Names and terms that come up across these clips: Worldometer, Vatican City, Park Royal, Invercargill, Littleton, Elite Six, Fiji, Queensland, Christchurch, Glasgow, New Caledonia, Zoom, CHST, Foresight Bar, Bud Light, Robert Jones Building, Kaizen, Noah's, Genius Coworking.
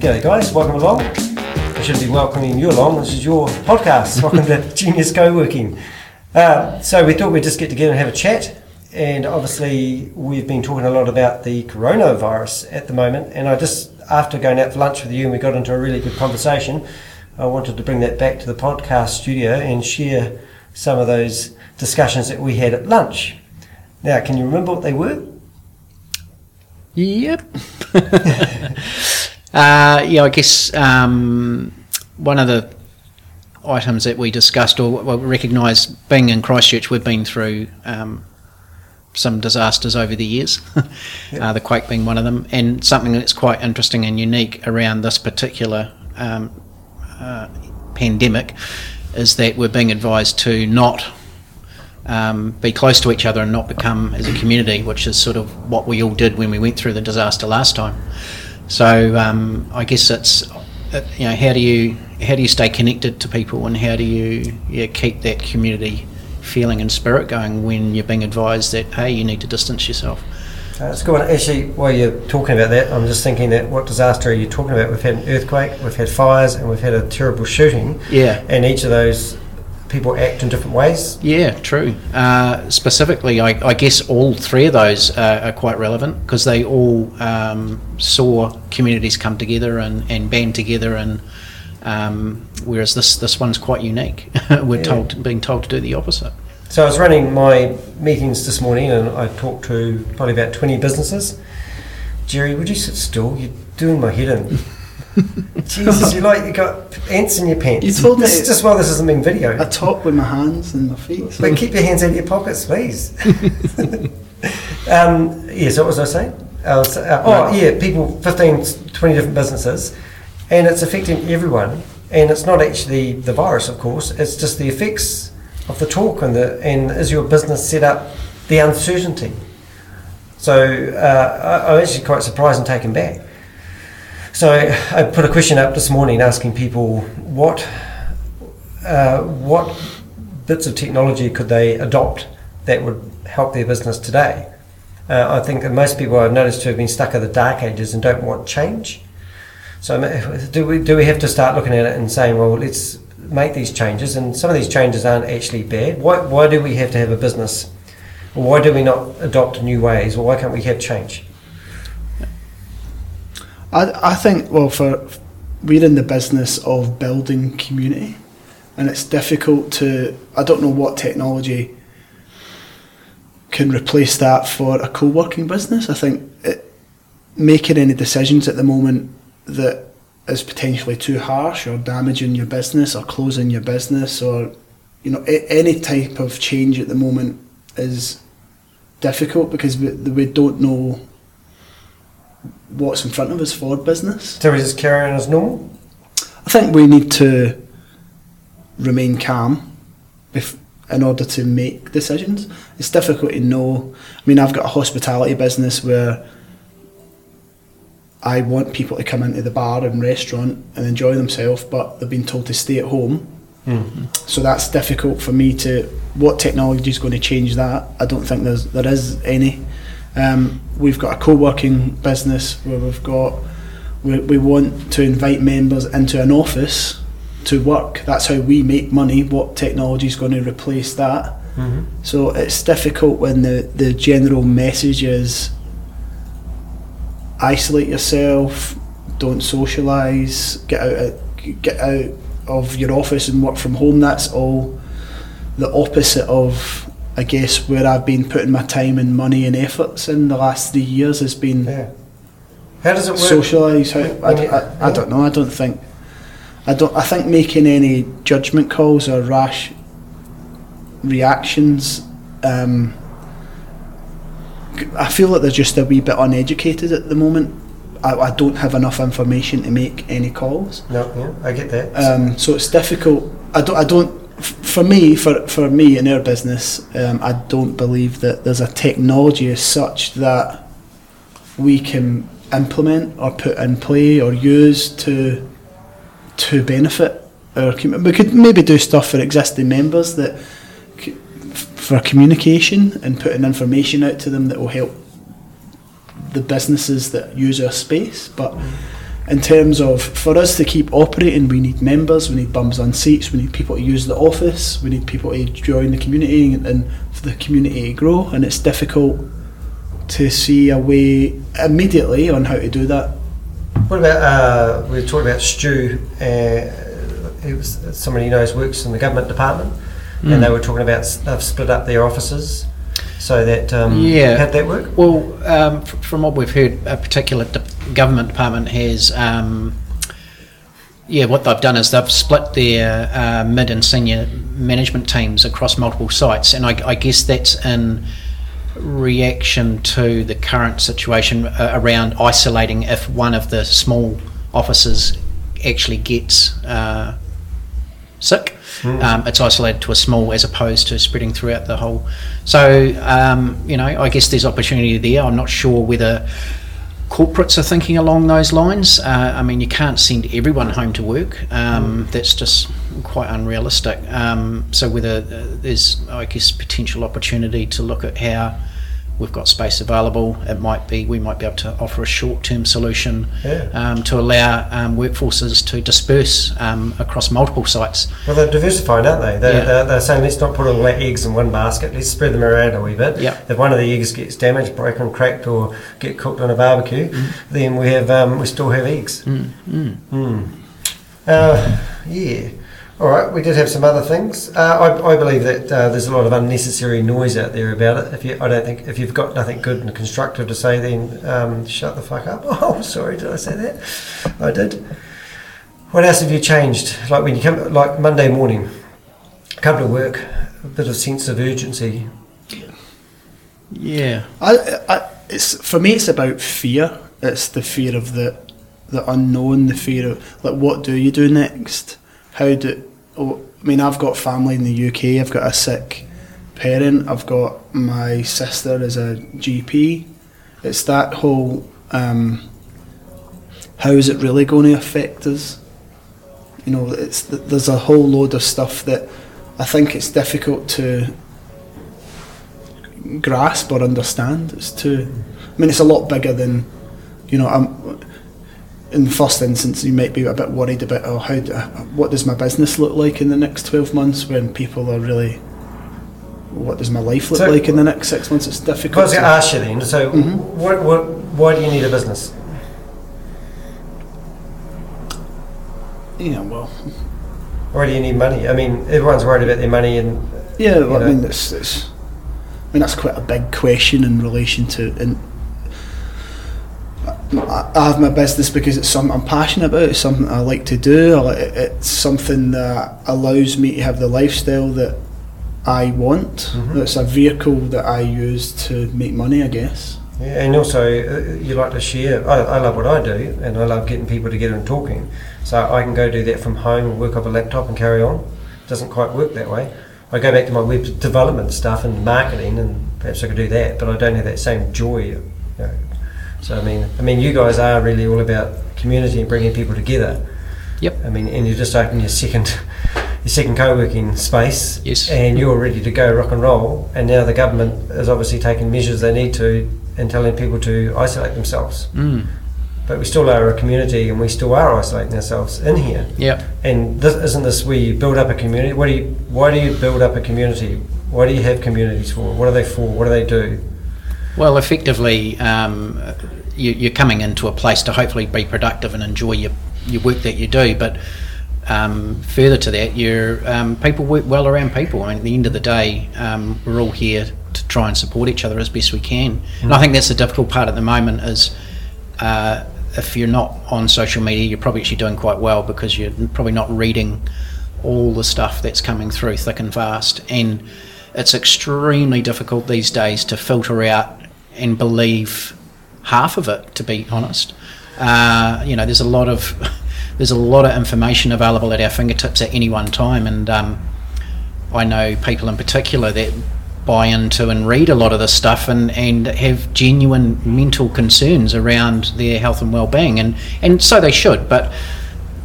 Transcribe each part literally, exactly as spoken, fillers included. G'day guys, welcome along. I should be welcoming you along. This is your podcast. Welcome to Genius Coworking. Uh, so we thought we'd just get together and have a chat. And obviously we've been talking a lot about the coronavirus at the moment. And I just, after going out for lunch with you and we got into a really good conversation, I wanted to bring that back to the podcast studio and share some of those discussions that we had at lunch. Now, can you remember what they were? Yep. uh, yeah, I guess um, one of the items that we discussed or well, recognised, being in Christchurch, we've been through um, some disasters over the years, yep. uh, the quake being one of them, and something that's quite interesting and unique around this particular um, uh, pandemic is that we're being advised to not Um, be close to each other and not become as a community, which is sort of what we all did when we went through the disaster last time. So um, I guess it's you know how do you how do you stay connected to people and how do you yeah, keep that community feeling and spirit going when you're being advised that hey, you need to distance yourself. That's good. Actually, while you're talking about that, I'm just thinking that what disaster are you talking about? We've had an earthquake, we've had fires, and we've had a terrible shooting. Yeah, and each of those. People act in different ways. Yeah, true. Uh, specifically, I, I guess all three of those uh, are quite relevant because they all um, saw communities come together and, and band together, and um, whereas this this one's quite unique. We're yeah. told being told to do the opposite. So I was running my meetings this morning, and I talked to probably about twenty businesses. Jerry, would you sit still? You're doing my head in. Jesus, you like you got ants in your pants. You told this me just while this isn't being video. I talk with my hands and my feet. But keep your hands out of your pockets, please. um, yeah, so what was I saying? I was, uh, oh, no. yeah, people, fifteen, twenty different businesses, and it's affecting everyone. And it's not actually the virus, of course. It's just the effects of the talk and the and is your business set up, the uncertainty. So uh, I, I'm actually quite surprised and taken back. So I put a question up this morning asking people what uh, what bits of technology could they adopt that would help their business today. Uh, I think that most people I've noticed who have been stuck in the dark ages and don't want change. So do we do we have to start looking at it and saying, well, let's make these changes, and some of these changes aren't actually bad. Why why do we have to have a business? Why do we not adopt new ways, or why can't we have change? I, I think, well, for we're in the business of building community, and it's difficult to, I don't know what technology can replace that for a co-working business. I think it, making any decisions at the moment that is potentially too harsh or damaging your business or closing your business or, you know, a, any type of change at the moment is difficult because we, we don't know what's in front of us for business. So we just carry on as normal? I think we need to remain calm if, in order to make decisions. It's difficult to know. I mean, I've got a hospitality business where I want people to come into the bar and restaurant and enjoy themselves, but they've been told to stay at home. Mm-hmm. So that's difficult for me to... What technology is going to change that? I don't think there's, there is any... Um, we've got a co-working business where we've got we, we want to invite members into an office to work. That's how we make money. What technology is going to replace that? Mm-hmm. So it's difficult when the, the general message is isolate yourself, don't socialise, get out of, get out of your office and work from home. That's all the opposite of, I guess, where I've been putting my time and money and efforts in the last three years has been yeah. How does it work? Socialise. I, I, I, I don't know. I don't think. I don't. I think making any judgment calls or rash reactions. Um, I feel like they're just a wee bit uneducated at the moment. I, I don't have enough information to make any calls. No, no, I get that. Um, so it's difficult. I don't. I don't. For me, for, for me in our business, um, I don't believe that there's a technology as such that we can implement or put in play or use to to benefit our community. We could maybe do stuff for existing members that c- for communication and putting information out to them that will help the businesses that use our space. But in terms of, for us to keep operating, we need members, we need bums on seats, we need people to use the office, we need people to join the community and, and for the community to grow, and it's difficult to see a way immediately on how to do that. What about, uh, we were talking about Stu, uh, it was somebody he knows works in the government department, mm. and they were talking about they've split up their offices. So that, um, yeah. how'd that work? Well, um, f- from what we've heard, a particular de- government department has, um, yeah, what they've done is they've split their uh, mid and senior management teams across multiple sites, and I, I guess that's in reaction to the current situation uh, around isolating if one of the small offices actually gets uh, sick. Mm. Um, it's isolated to a small as opposed to spreading throughout the whole. So, um, you know, I guess there's opportunity there. I'm not sure whether corporates are thinking along those lines. Uh, I mean, you can't send everyone home to work. Um, mm. That's just quite unrealistic. Um, so whether uh, there's, I guess, potential opportunity to look at how we've got space available. It might be, we might be able to offer a short-term solution yeah. um, to allow um, workforces to disperse um, across multiple sites. Well, they're diversified, aren't they? They're, yeah. they're, they're saying, let's not put all our eggs in one basket, let's spread them around a wee bit. Yep. If one of the eggs gets damaged, broken, cracked, or get cooked on a barbecue, mm. then we have um, we still have eggs. Mm. Mm. Mm. Uh, yeah. All right, we did have some other things. Uh, I, I believe that uh, there's a lot of unnecessary noise out there about it. If you, I don't think if you've got nothing good and constructive to say, then um, shut the fuck up. Oh, sorry, did I say that? I did. What else have you changed? Like when you come, like Monday morning, come to work, a bit of sense of urgency. Yeah, I, I, it's for me. It's about fear. It's the fear of the, the unknown. The fear of like, what do you do next? How do Oh, I mean, I've got family in the U K, I've got a sick parent, I've got my sister as a G P. It's that whole, um, how is it really going to affect us? You know, it's there's a whole load of stuff that I think it's difficult to grasp or understand. It's too, I mean, it's a lot bigger than, you know, I'm... in the first instance, you might be a bit worried about, oh, how, do, what does my business look like in the next twelve months when people are really, what does my life look so, like in the next six months? It's difficult. I was going to ask you then, so mm-hmm. what, what, why do you need a business? Yeah, well... Why do you need money? I mean, everyone's worried about their money and... Yeah, well, you know. I mean, it's, it's, I mean, that's quite a big question in relation to... In, I have my business because it's something I'm passionate about, it's something I like to do, it's something that allows me to have the lifestyle that I want. Mm-hmm. It's a vehicle that I use to make money, I guess. Yeah, and also uh, you like to share, I, I love what I do and I love getting people together and talking, so I can go do that from home, work off a laptop and carry on. It doesn't quite work that way. I go back to my web development stuff and marketing and perhaps I could do that, but I don't have that same joy, you know. So I mean, I mean, you guys are really all about community and bringing people together. Yep. I mean, and you just opened your second, your second co-working space. Yes. And you're ready to go rock and roll. And now the government is obviously taking measures they need to and telling people to isolate themselves. Mm. But we still are a community, and we still are isolating ourselves in here. Yep. And this, isn't this where you build up a community? What do you? Why do you build up a community? Why do you have communities for? What are they for? What do they do? Well, effectively, um, you, you're coming into a place to hopefully be productive and enjoy your, your work that you do. But um, further to that, you're, um, people work well around people. I mean, at the end of the day, um, we're all here to try and support each other as best we can. Mm-hmm. And I think that's the difficult part at the moment is uh, if you're not on social media, you're probably actually doing quite well because you're probably not reading all the stuff that's coming through thick and fast. And it's extremely difficult these days to filter out and believe half of it, to be honest. Uh, you know, there's a lot of there's a lot of information available at our fingertips at any one time, and um, I know people in particular that buy into and read a lot of this stuff and, and have genuine mental concerns around their health and well-being, and, and so they should, but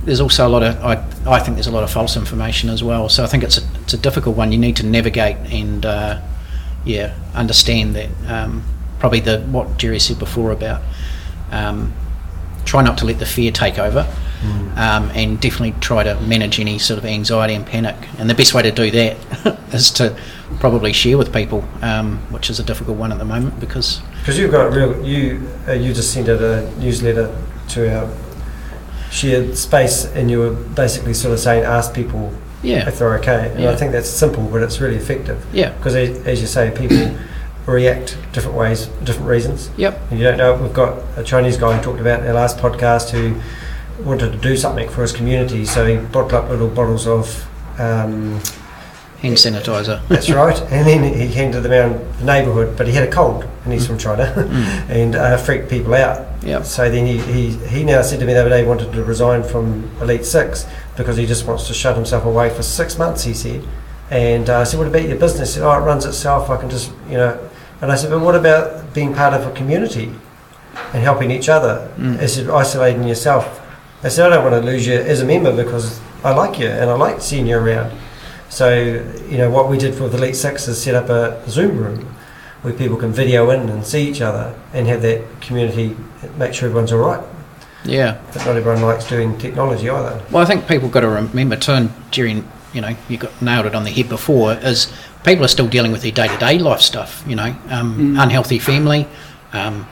there's also a lot of, I, I think there's a lot of false information as well, so I think it's a, it's a difficult one. You need to navigate and, uh, yeah, understand that... Um, probably the what Jerry said before about um, try not to let the fear take over, mm. um, and definitely try to manage any sort of anxiety and panic. And the best way to do that is to probably share with people, um, which is a difficult one at the moment because because you've got real you uh, you just sent out a newsletter to our shared space, and you were basically sort of saying ask people yeah. if they're okay, and yeah. I think that's simple, but it's really effective. Yeah, because as you say, people react different ways, different reasons. Yep. And you don't know. We've got a Chinese guy who talked about in our last podcast who wanted to do something for his community, so he bottled up little bottles of um, hand sanitizer. That's right. And then he handed them out in the neighbourhood, but he had a cold, and he's mm. from China, mm. and uh, freaked people out. Yeah. So then he, he he now said to me the other day he wanted to resign from Elite Six because he just wants to shut himself away for six months. He said, and uh, I said, "What about your business?" He said, "Oh, it runs itself. I can just you know." And I said, but what about being part of a community and helping each other? Mm. I said, isolating yourself. I said, I don't want to lose you as a member because I like you and I like seeing you around. So, you know, what we did for the Elite Six is set up a Zoom room where people can video in and see each other and have that community, make sure everyone's all right. Yeah. But not everyone likes doing technology either. Well, I think people got to remember too, and during, you know, you got nailed it on the head before, is people are still dealing with their day-to-day life stuff, you know, um, mm. unhealthy family, um,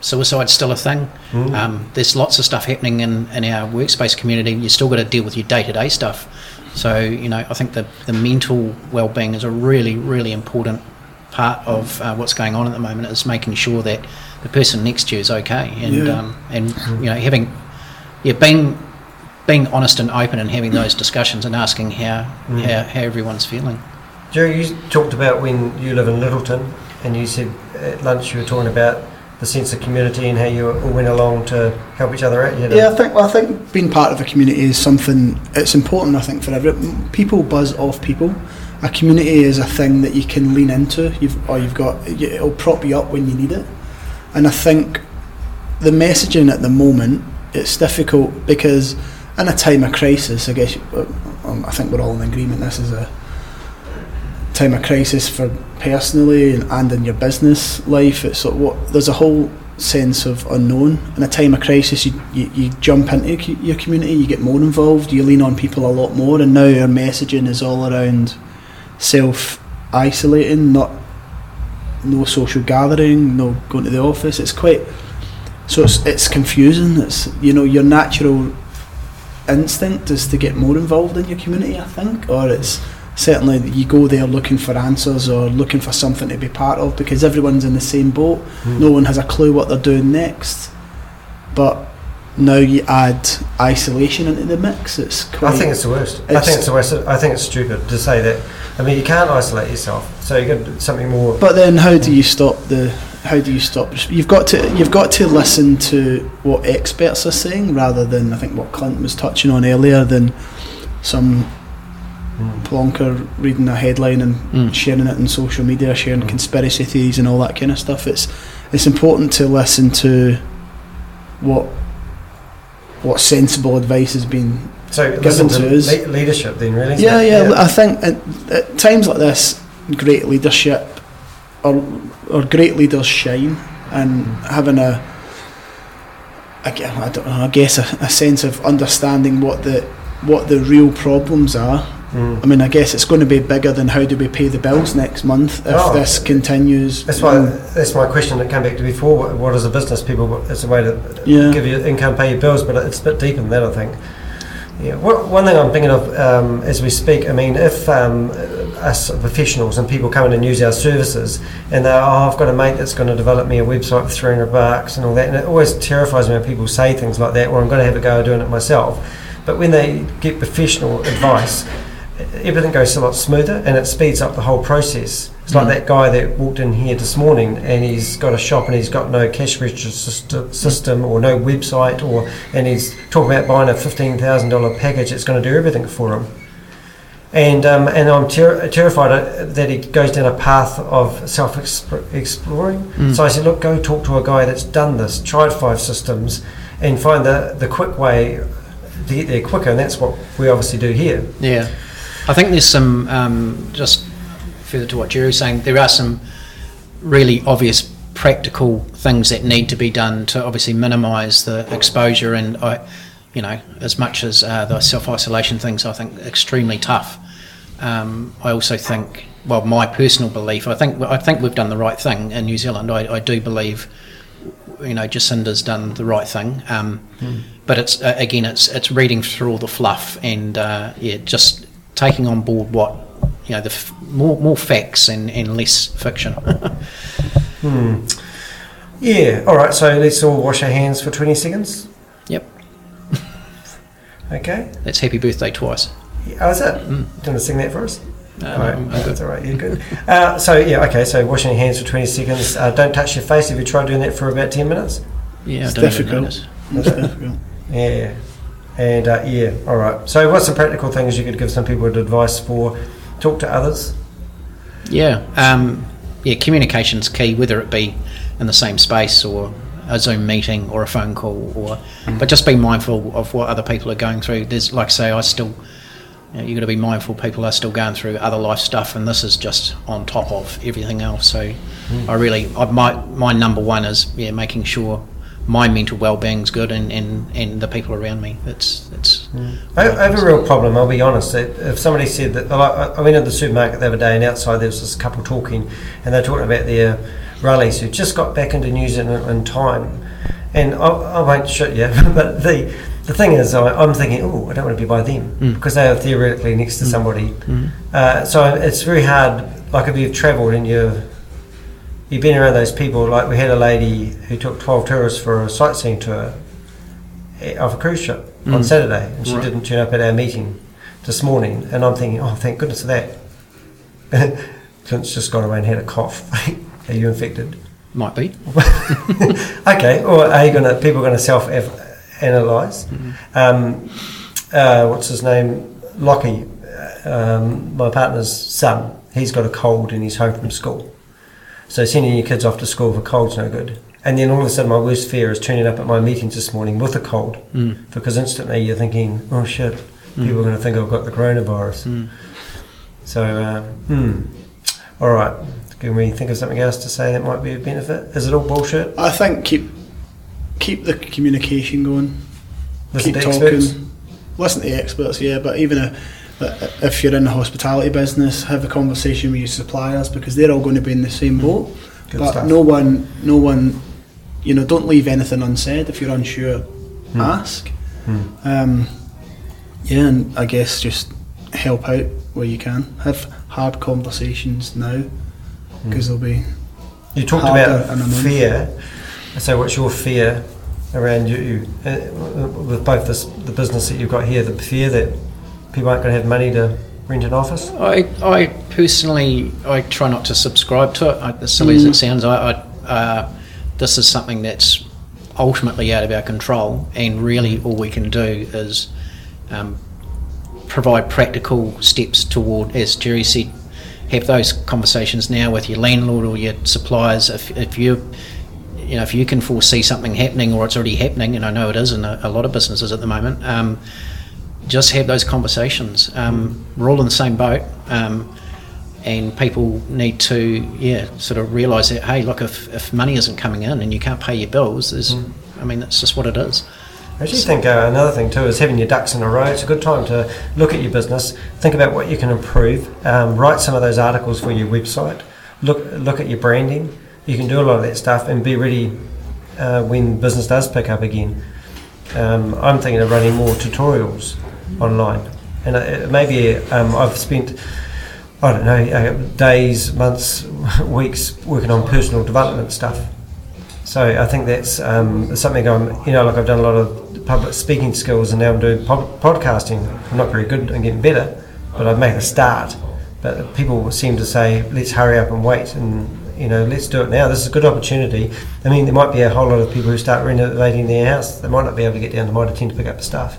suicide's still a thing. Mm. Um, there's lots of stuff happening in, in our workspace community. You still got to deal with your day-to-day stuff. So, you know, I think the, the mental well-being is a really, really important part of uh, what's going on at the moment, is making sure that the person next to you is okay. And, yeah. um, and you know, having, yeah, being... being honest and open and having those discussions and asking how, mm. how, how everyone's feeling. Jerry, you talked about when you live in Littleton, and you said at lunch you were talking about the sense of community and how you all went along to help each other out. You know? Yeah, I think well, I think being part of a community is something, it's important I think for everyone. People buzz off people. A community is a thing that you can lean into, you've, or you've got, it'll prop you up when you need it. And I think the messaging at the moment, it's difficult because in a time of crisis, I guess, I think we're all in agreement, this is a time of crisis for personally and, and in your business life. It's sort of what, there's a whole sense of unknown. In a time of crisis, you, you, you jump into your community, you get more involved, you lean on people a lot more, and now our messaging is all around self-isolating, not no social gathering, no going to the office. It's quite, so it's, it's confusing. It's, you know, your natural instinct is to get more involved in your community, I think, or it's certainly that you go there looking for answers or looking for something to be part of because everyone's in the same boat. Mm. No one has a clue what they're doing next, but now you add isolation into the mix. It's quite, I think it's the worst. It's I think it's the worst. I think it's stupid to say that. I mean, you can't isolate yourself, so you've got to do something more. But then, how do you stop the? How do you stop? You've got to you've got to listen to what experts are saying rather than, I think what Clint was touching on earlier, than some mm. plonker reading a headline and mm. sharing it on social media, sharing mm. conspiracy theories and all that kind of stuff. It's it's important to listen to what what sensible advice has been so given to, to us. Le- leadership then, really. Yeah, yeah, yeah. I think at, at times like this, great leadership. Or, or great leaders shine, and mm. having a, I, I don't know, I guess a, a sense of understanding what the what the real problems are. Mm. I mean, I guess it's going to be bigger than how do we pay the bills next month if oh, this continues. That's why that's my question that came back to before. What, what is a business, people? It's a way to yeah. give you income, pay your bills, but it's a bit deeper than that, I think. Yeah. What, one thing I'm thinking of um, as we speak. I mean, if um, us professionals and people come in and use our services, and they're, oh, I've got a mate that's going to develop me a website for three hundred bucks and all that, and it always terrifies me when people say things like that, or I'm going to have a go at doing it myself. But when they get professional advice, everything goes a lot smoother, and it speeds up the whole process. It's mm-hmm. like that guy that walked in here this morning, and he's got a shop, and he's got no cash register system or no website, or and he's talking about buying a fifteen thousand dollars package that's going to do everything for him. And um, and I'm ter- terrified that he goes down a path of self-exploring. Mm. So I said, look, go talk to a guy that's done this, tried five systems, and find the, the quick way to get there quicker, and that's what we obviously do here. Yeah. I think there's some, um, just further to what Jerry's saying, there are some really obvious practical things that need to be done to obviously minimise the exposure, and I, you know, as much as uh, the self-isolation things, I think extremely tough. Um, I also think, well, my personal belief, I think I think we've done the right thing in New Zealand. I, I do believe, you know, Jacinda's done the right thing. Um, mm. But it's uh, again, it's it's reading through all the fluff and uh, yeah, just taking on board what, you know, the f- more more facts and, and less fiction. Hmm. Yeah. All right. So let's all wash our hands for twenty seconds. Yep. Okay. That's happy birthday twice. Oh, is it? Mm. Do you want to sing that for us? No, all right. No, no, that's all right. Yeah, good. uh, so, yeah, okay. So, washing your hands for twenty seconds. Uh, don't touch your face. Have you tried doing that for about ten minutes? Yeah, it's I don't difficult. It's difficult. Yeah. And, uh, yeah, all right. So, what's some practical things you could give some people advice for? Talk to others? Yeah. Um, yeah, communication's key, whether it be in the same space or a Zoom meeting or a phone call, or mm. but just be mindful of what other people are going through. There's, like I say, I still... You know, you've got to be mindful people are still going through other life stuff, and this is just on top of everything else. So mm. I really I, my my number one is yeah making sure my mental well-being's good, and, and, and the people around me. It's it's mm. I, I have a real problem, I'll be honest. If somebody said that, I, I went into the supermarket the other day, and outside there was this couple talking, and they're talking about their rallies who just got back into New Zealand in time, and I, I won't shit you, but the The thing is, I'm thinking, oh, I don't want to be by them mm. because they are theoretically next to somebody. Mm. Uh, so it's very hard. Like if you've travelled and you've you've been around those people. Like we had a lady who took twelve tourists for a sightseeing tour of a cruise ship mm. on Saturday, and she right. didn't turn up at our meeting this morning. And I'm thinking, oh, thank goodness for that. Clint's just gone away and had a cough. Are you infected? Might be. Okay. Or are you gonna? People are gonna self. Analyse. Mm-hmm. Um, uh, what's his name? Lockie, um, my partner's son. He's got a cold and he's home from school. So sending your kids off to school for cold's no good. And then all of a sudden, my worst fear is turning up at my meetings this morning with a cold, mm. because instantly you're thinking, "Oh shit, mm. people are going to think I've got the coronavirus." Mm. So, uh, hmm. all right. Can we think of something else to say that might be a benefit? Is it all bullshit? I think keep. Keep the communication going. Listen keep to talking. Experts. Listen to the experts, yeah. But even a, a, if you're in the hospitality business, have a conversation with your suppliers, because they're all going to be in the same boat. Good but stuff. no one, no one, you know, don't leave anything unsaid. If you're unsure, hmm. ask. Hmm. Um, yeah, and I guess just help out where you can. Have hard conversations now, because hmm. they'll be. You talked about fear. So what's your fear around you, uh, with both this, the business that you've got here, the fear that people aren't going to have money to rent an office? I, I personally, I try not to subscribe to it, I, as silly mm. as it sounds. I, I uh, this is something that's ultimately out of our control, and really all we can do is um, provide practical steps toward, as Jerry said, have those conversations now with your landlord or your suppliers. If, if you're You know, if you can foresee something happening, or it's already happening, and I know it is in a, a lot of businesses at the moment, um, just have those conversations. Um, we're all in the same boat, um, and people need to, yeah, sort of realise that, hey, look, if, if money isn't coming in and you can't pay your bills, there's, mm. I mean, that's just what it is. I actually so, think uh, another thing too is having your ducks in a row. It's a good time to look at your business, think about what you can improve, um, write some of those articles for your website, look look at your branding. You can do a lot of that stuff and be ready uh, when business does pick up again. Um, I'm thinking of running more tutorials online, and it, it maybe um, I've spent I don't know days, months, weeks working on personal development stuff. So I think that's um, something I'm you know like I've done a lot of public speaking skills, and now I'm doing pod- podcasting. I'm not very good and getting better, but I've made a start. But people seem to say, let's hurry up and wait, and you know, let's do it now. This is a good opportunity. I mean, there might be a whole lot of people who start renovating their house. They might not be able to get down to Mitre ten to pick up the stuff.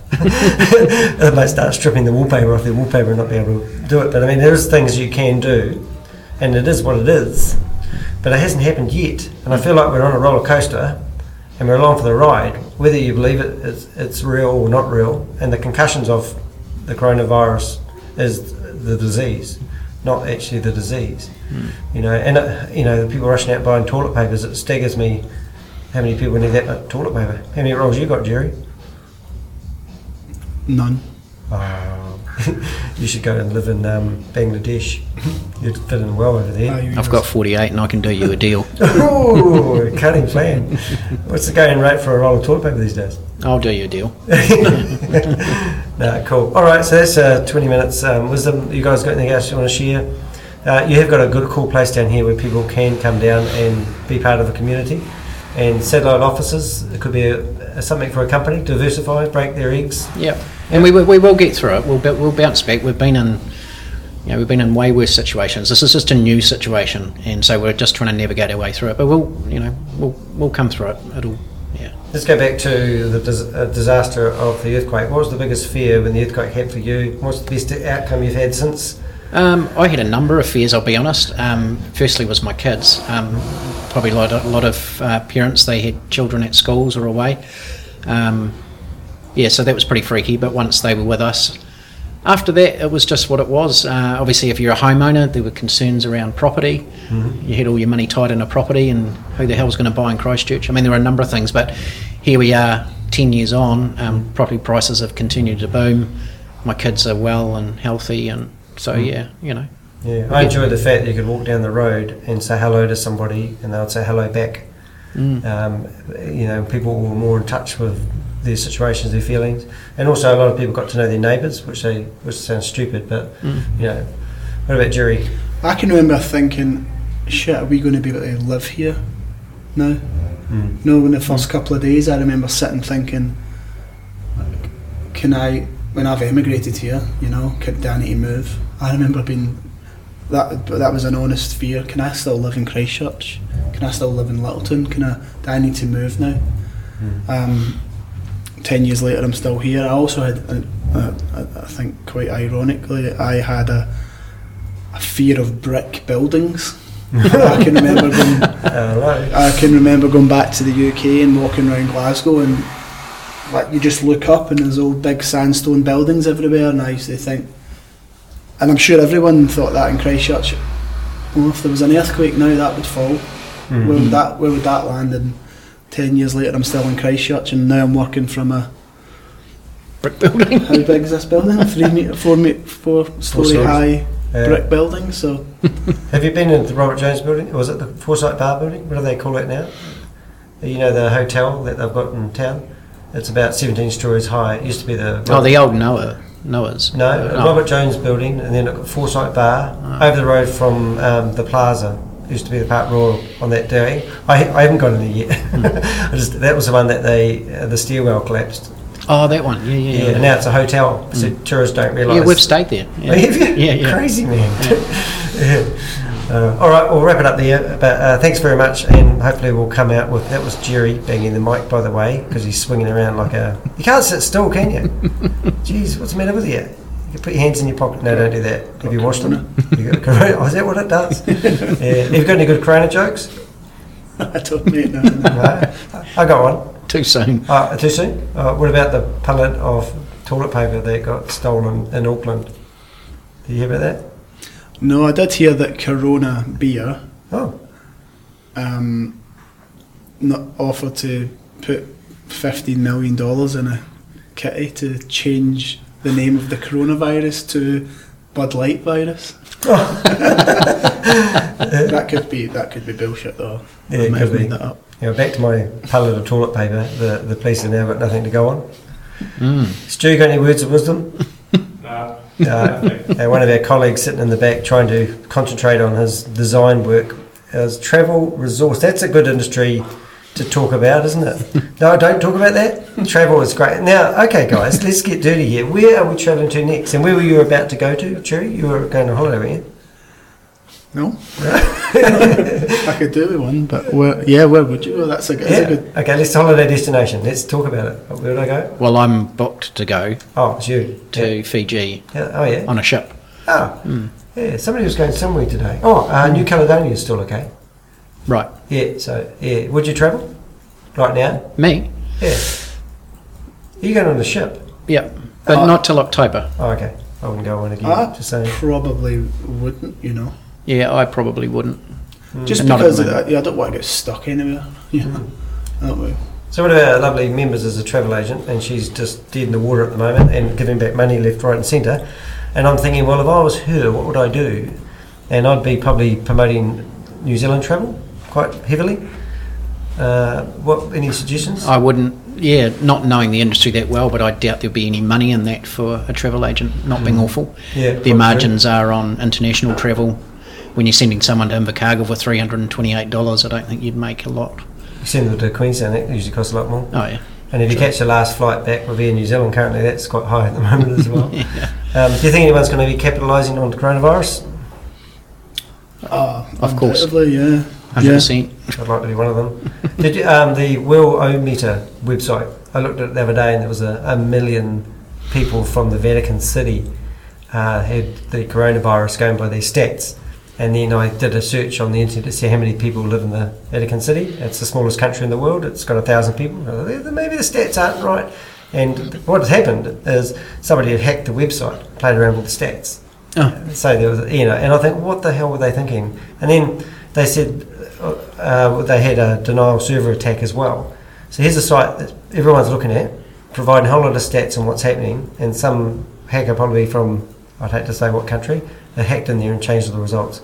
They might start stripping the wallpaper off their wallpaper and not be able to do it. But I mean, there's things you can do, and it is what it is. But it hasn't happened yet, and I feel like we're on a roller coaster, and we're along for the ride, whether you believe it, it's, it's real or not real. And the concussions of the coronavirus is the disease. not actually the disease. Mm. You know, and uh, you know, the people rushing out buying toilet papers, it staggers me how many people need that much toilet paper. How many rolls you got, Jerry? None. Oh. You should go and live in um, Bangladesh. You'd fit in well over there. Oh, I've got forty-eight and I can do you a deal. Oh, cunning plan. What's the going rate for a roll of toilet paper these days? I'll do you a deal. No, cool. All right, so that's uh, twenty minutes um, wisdom. You guys got anything else you want to share? Uh, you have got a good, cool place down here where people can come down and be part of the community. And satellite offices, it could be a, a, something for a company, diversify, break their eggs. Yeah, and we we will get through it. We'll we'll bounce back. We've been in, you know, we've been in way worse situations. This is just a new situation, and so we're just trying to navigate our way through it. But we'll, you know, we'll we'll come through it. It'll, yeah. Let's go back to the dis- uh, disaster of the earthquake. What was the biggest fear when the earthquake happened for you? What's the best outcome you've had since? Um, I had a number of fears. I'll be honest. Um, firstly, was my kids. Um, Probably a lot of, lot of uh, parents, they had children at schools or away. Um, yeah, so that was pretty freaky, but once they were with us. After that, it was just what it was. Uh, obviously, if you're a homeowner, there were concerns around property. Mm-hmm. You had all your money tied in a property, and who the hell's going to buy in Christchurch? I mean, there were a number of things, but here we are ten years on. Um, property prices have continued to boom. My kids are well and healthy, and so, mm-hmm. yeah, you know. Yeah, I enjoyed the fact that you could walk down the road and say hello to somebody and they would say hello back. Mm. Um, you know, people were more in touch with their situations, their feelings. And also a lot of people got to know their neighbours, which they which sounds stupid, but, mm. you know. What about Jerry? I can remember thinking, shit, are we going to be able to live here now? Mm. You know, in the first couple of days, I remember sitting thinking, can I, when I've emigrated here, you know, can Danny move? I remember being... That that was an honest fear. Can I still live in Christchurch? Can I still live in Littleton? Can I? Do I need to move now? Mm. Um, ten years later, I'm still here. I also had, a, a, I think, quite ironically, I had a a fear of brick buildings. I can remember going. I can remember going back to the U K and walking around Glasgow, and like you just look up and there's old big sandstone buildings everywhere, and I used to think. And I'm sure everyone thought that in Christchurch. Well, if there was an earthquake now, that would fall. Mm-hmm. Where would that Where would that land? And ten years later, I'm still in Christchurch, and now I'm working from a brick building. How big is this building? Three meter, four meter, four story four high yeah. brick building. So, have you been in the Robert Jones Building? Or was it the Foresight Bar building? What do they call it now? You know, the hotel that they've got in town. It's about seventeen stories high. It used to be the oh, the old Noah. Noah's. No, no, Robert Jones Building, and then it got Foresight Bar oh. over the road from um, the plaza. It used to be the Park Royal on that day. I, I haven't gone in there yet. Mm. I just, that was the one that they uh, the stairwell collapsed. Oh, that one. Yeah, yeah, yeah. yeah. And now it's a hotel, so mm. tourists don't realise. Yeah, we've stayed there. Yeah, yeah, yeah, yeah. Crazy man. Yeah. yeah. Uh, all right, we'll wrap it up there. But uh, thanks very much, and hopefully we'll come out with that was Jerry banging the mic, by the way, because he's swinging around like a. You can't sit still, can you? Jeez, what's the matter with you? You can put your hands in your pocket. No, don't do that. Have got you washed corona. Them? You got corona? Oh, is that what it does? Yeah. Have you got any good corona jokes? I don't mean no, no. no. I got one. Too soon. Uh, too soon? Uh, what about the pallet of toilet paper that got stolen in Auckland? Did you hear about that? No, I did hear that Corona beer oh. um, not offered to put fifteen million dollars in a kitty to change the name of the coronavirus to Bud Light virus. Oh. that could be that could be bullshit though. Yeah, I might have made that up. Yeah, back to my pallet of toilet paper. The the police have now got nothing to go on. Mm. Stu, got any words of wisdom? No. Uh, uh, one of our colleagues sitting in the back trying to concentrate on his design work as travel resource. That's a good industry to talk about, isn't it? No, don't talk about that. Travel is great. Now, okay, guys, let's get dirty here. Where are we travelling to next? And where were you about to go to, Cherry? You were going on holiday, weren't you? No, I could do with one, but where, yeah, where would you? Well, that's a, that's yeah. a good. Okay, let's holiday destination. Let's talk about it. Where would I go? Well, I'm booked to go. Oh, it's you to yeah. Fiji. Yeah. Oh, yeah. On a ship. Oh, mm. yeah. Somebody was going somewhere today. Oh, uh, New Caledonia is still okay. Right. Yeah. So, yeah. Would you travel right now? Me? Yeah. Are you going on the ship? Yeah, but oh. not till October. Oh, okay. I wouldn't go in again. I just saying. probably wouldn't, you know. Yeah, I probably wouldn't. Mm. Just and because of that, yeah, I don't want to get stuck anywhere. Yeah, mm. I don't know. So one of our lovely members is a travel agent, and she's just dead in the water at the moment and giving back money left, right and centre. And I'm thinking, well, if I was her, what would I do? And I'd be probably promoting New Zealand travel quite heavily. Uh, what, any suggestions? I wouldn't, yeah, not knowing the industry that well, but I doubt there'd be any money in that for a travel agent, not mm. being awful. Yeah, their margins true. are on international travel. When you're sending someone to Invercargill for three hundred twenty-eight dollars, I don't think you'd make a lot. You send them to Queensland, that usually costs a lot more. Oh, yeah. And if you sure. catch the last flight back with Air New Zealand currently, that's quite high at the moment as well. yeah. um, do you think anyone's going to be capitalising on the coronavirus? Oh, of course. yeah. one hundred percent. Yeah. I'd like to be one of them. Did you, um, the Worldometer website, I looked at it the other day and there was a, a million people from the Vatican City uh, had the coronavirus going by their stats. And then I did a search on the internet to see how many people live in the Vatican City. It's the smallest country in the world. It's got a thousand people. Maybe the stats aren't right. And what has happened is somebody had hacked the website, played around with the stats. Oh. So there was, you know, and I think, what the hell were they thinking? And then they said uh, they had a denial server attack as well. So here's a site that everyone's looking at, providing a whole lot of stats on what's happening, and some hacker probably from, I'd hate to say what country, they hacked in there and changed the results.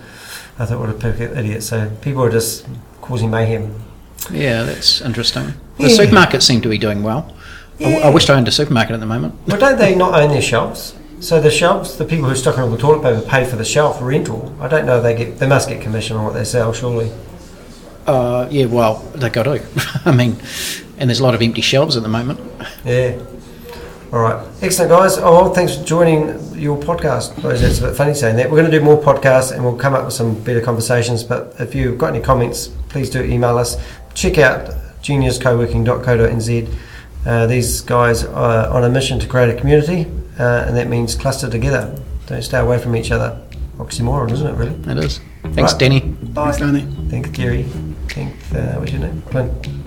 I thought, what a perfect idiot. So people are just causing mayhem. Yeah, that's interesting. The yeah. supermarkets seem to be doing well. Yeah. I, w- I wish I owned a supermarket at the moment. Well, don't they not own their shelves? So the shelves, the people who stock all the toilet paper pay for the shelf rental. I don't know, they get, they must get commission on what they sell, surely. Uh, yeah, well, they got to. I mean, and there's a lot of empty shelves at the moment. Yeah. All right. Excellent, guys. Oh, thanks for joining your podcast. It's a bit funny saying that. We're going to do more podcasts and we'll come up with some better conversations. But if you've got any comments, please do email us. Check out genius coworking dot co dot n z. Uh, these guys are on a mission to create a community, uh, and that means cluster together. Don't stay away from each other. Oxymoron, isn't it, really? It is. Thanks, right. Danny. Bye. Thanks, Danny. Thanks, Gary. Thanks, uh, what's your name? Clint.